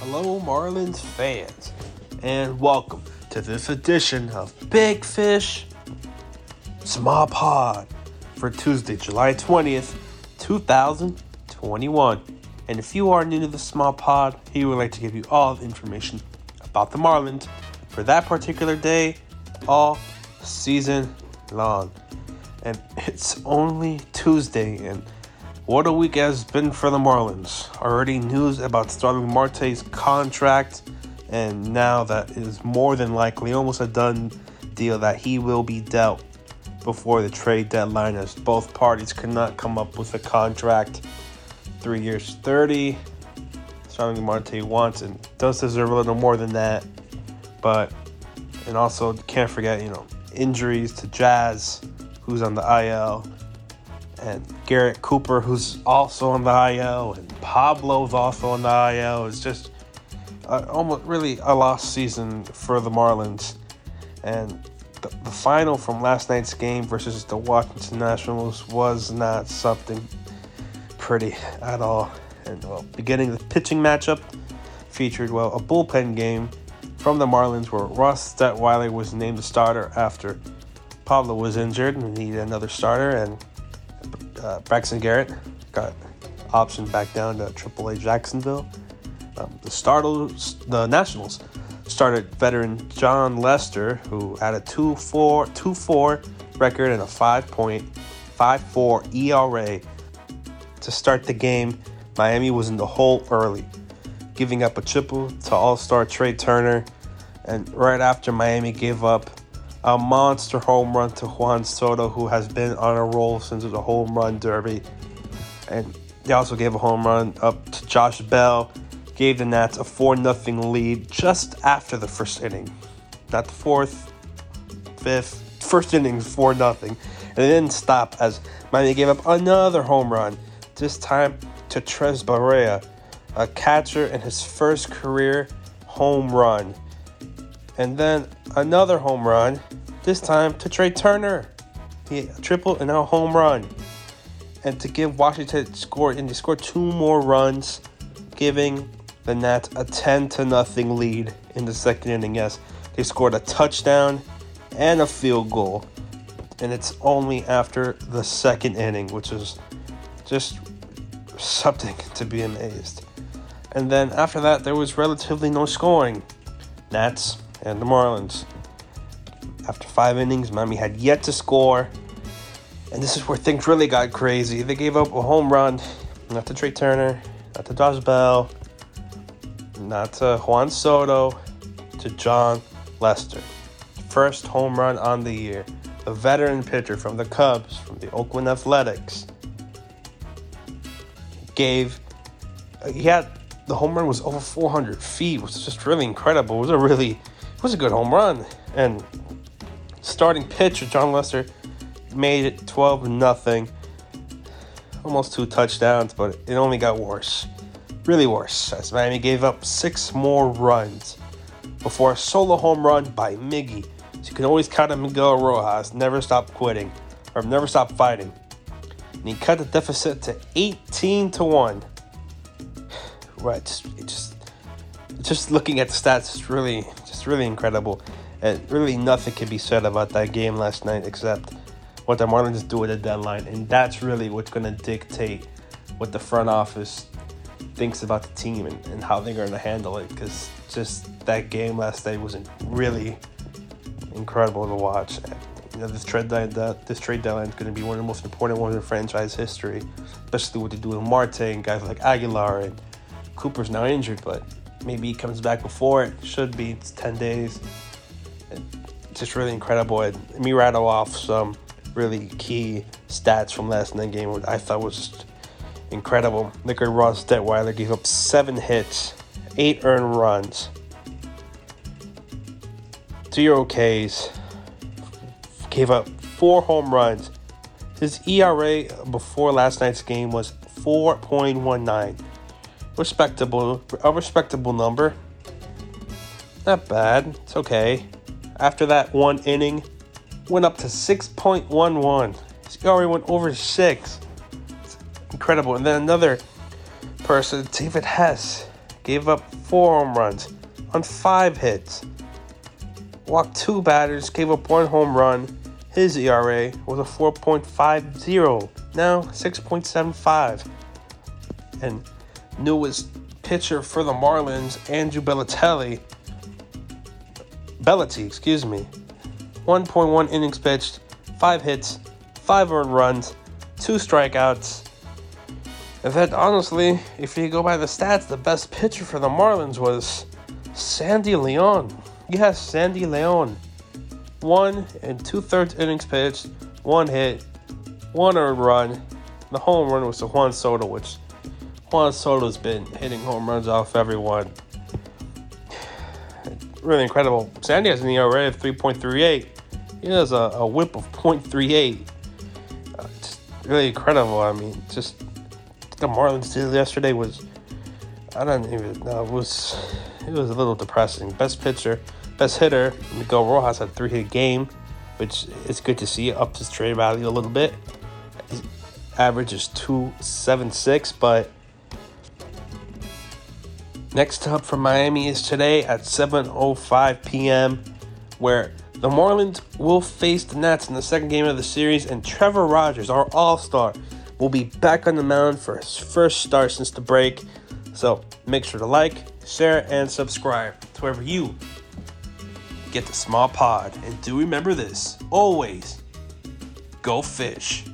Hello, Marlins fans, and welcome to this edition of Big Fish Small Pod for Tuesday, July 20th, 2021. And if you are new to the Small Pod, he would like to give you all the information about the Marlins for that particular day, all season long. And it's only Tuesday, and what a week has been for the Marlins. Already news about Starling Marte's contract, and now that is more than likely almost a done deal that he will be dealt before the trade deadline, as both parties could not come up with a contract. 3 years, $30 million. Starling Marte wants and does deserve a little more than that. But, and also can't forget, injuries to Jazz, who's on the IL, and Garrett Cooper, who's also on the IL, and Pablo's also on the IL. It's just almost really a lost season for the Marlins. And the final from last night's game versus the Washington Nationals was not something pretty at all. And beginning the pitching matchup featured a bullpen game from the Marlins where Ross Detwiler was named the starter after Pablo was injured and needed another starter, and Braxton Garrett got optioned back down to AAA Jacksonville. The Nationals started veteran Jon Lester, who had a 2.42 record and a 5.54 ERA. To start the game, Miami was in the hole early, giving up a triple to all-star Trea Turner. And right after, Miami gave up a monster home run to Juan Soto, who has been on a roll since the home run derby. And they also gave a home run up to Josh Bell, gave the Nats a 4-0 lead just after the first inning. Not the fourth, fifth, first inning, 4-0. And it didn't stop as Miami gave up another home run, this time to Tres Barrera, a catcher, in his first career home run. And then another home run, this time to Trea Turner. He hit a triple and a home run. And to give Washington score, and they scored two more runs, giving the Nats a 10-0 lead in the second inning. Yes, they scored a touchdown and a field goal. And it's only after the second inning, which is just something to be amazed. And then after that, there was relatively no scoring. Nats and the Marlins. After 5 innings, Miami had yet to score. And this is where things really got crazy. They gave up a home run, not to Trea Turner, not to Josh Bell, not to Juan Soto, to Jon Lester. First home run on the year. A veteran pitcher from the Cubs, from the Oakland Athletics. The home run was over 400 feet, which is just really incredible. It was a good home run. And starting pitcher Jon Lester made it 12-0. Almost 2 touchdowns, but it only got worse. Really worse, as Miami gave up 6 more runs before a solo home run by Miggy. So you can always count on Miguel Rojas, never stop fighting. And he cut the deficit to 18-1. Right, just looking at the stats, it's really incredible, and really nothing can be said about that game last night except what the Marlins do at the deadline, and that's really what's going to dictate what the front office thinks about the team and how they're going to handle it. Because just that game last night was really incredible to watch. And, this trade deadline is going to be one of the most important ones in franchise history, especially what they do with Marte and guys like Aguilar. And Cooper's now injured, but maybe he comes back before it should be. It's 10 days. It's just really incredible. And let me rattle off some really key stats from last night's game, which I thought was just incredible. Look at Ross Detwiler gave up 7 hits, 8 earned runs, 0 Ks, gave up 4 home runs. His ERA before last night's game was 4.19. A respectable number. Not bad. It's okay. After that one inning, went up to 6.11. His ERA went over 6. It's incredible. And then another person, David Hess, gave up 4 home runs on 5 hits, walked 2 batters, gave up 1 home run. His ERA was a 4.50, now 6.75. And newest pitcher for the Marlins, Andrew Bellatelli, 1.1 innings pitched, 5 hits, 5 earned runs, 2 strikeouts. In fact, honestly, if you go by the stats, the best pitcher for the Marlins was Sandy Leon. Yes, Sandy Leon. 1 2/3 innings pitched, 1 hit, 1 earned run. The home run was to Juan Soto, which Juan Soto's been hitting home runs off everyone. Really incredible. Sandy has an ERA of 3.38. He has a whip of .38. Just really incredible. I mean, just the Marlins did yesterday was, I don't even know, it was a little depressing. Best hitter, Miguel Rojas had a 3-hit game, which is good to see. Upped his trade value a little bit. His average is 2.76, but next up for Miami is today at 7:05 p.m., where the Marlins will face the Nats in the second game of the series, and Trevor Rogers, our all-star, will be back on the mound for his first start since the break. So make sure to like, share, and subscribe to wherever you get the small pod. And do remember this, always, go fish.